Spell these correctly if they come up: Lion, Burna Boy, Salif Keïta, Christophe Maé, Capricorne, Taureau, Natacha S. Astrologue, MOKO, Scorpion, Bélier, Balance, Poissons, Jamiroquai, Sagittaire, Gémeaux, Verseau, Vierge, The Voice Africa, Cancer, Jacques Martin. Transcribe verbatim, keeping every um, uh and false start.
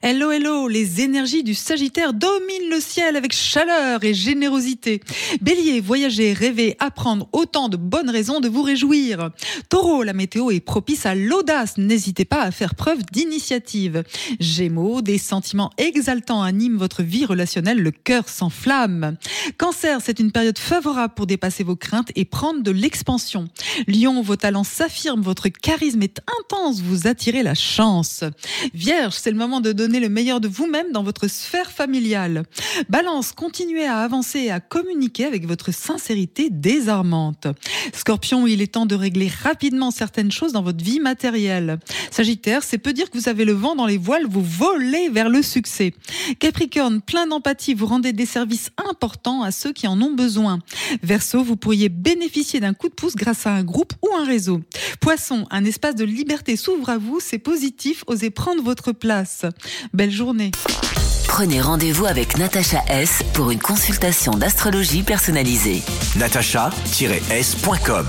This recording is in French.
Hello, hello, les énergies du Sagittaire dominent le ciel avec chaleur et générosité. Bélier, voyager, rêver, apprendre, autant de bonnes raisons de vous réjouir. Taureau, la météo est propice à l'audace, n'hésitez pas à faire preuve d'initiative. Gémeaux, des sentiments exaltants animent votre vie relationnelle, le cœur s'enflamme. Cancer, c'est une période favorable pour dépasser vos craintes et prendre de l'expansion. Lion, vos talents s'affirment, votre charisme est intense, vous attirez la chance. Vierge, c'est le moment de donner le meilleur de vous-même dans votre sphère familiale. Balance, continuez à avancer et à communiquer avec votre sincérité désarmante. Scorpion, il est temps de régler rapidement certaines choses dans votre vie matérielle. Sagittaire, c'est peu dire que vous avez le vent dans les voiles, vous volez vers le succès. Capricorne, plein d'empathie, vous rendez des services importants à ceux qui en ont besoin. Verseau, vous pourriez bénéficier d'un coup de pouce grâce à un groupe ou un réseau. Poissons, un espace de liberté s'ouvre à vous, c'est positif, osez prendre votre place. Belle journée. Prenez rendez-vous avec Natacha S pour une consultation d'astrologie personnalisée. natacha tiret s point com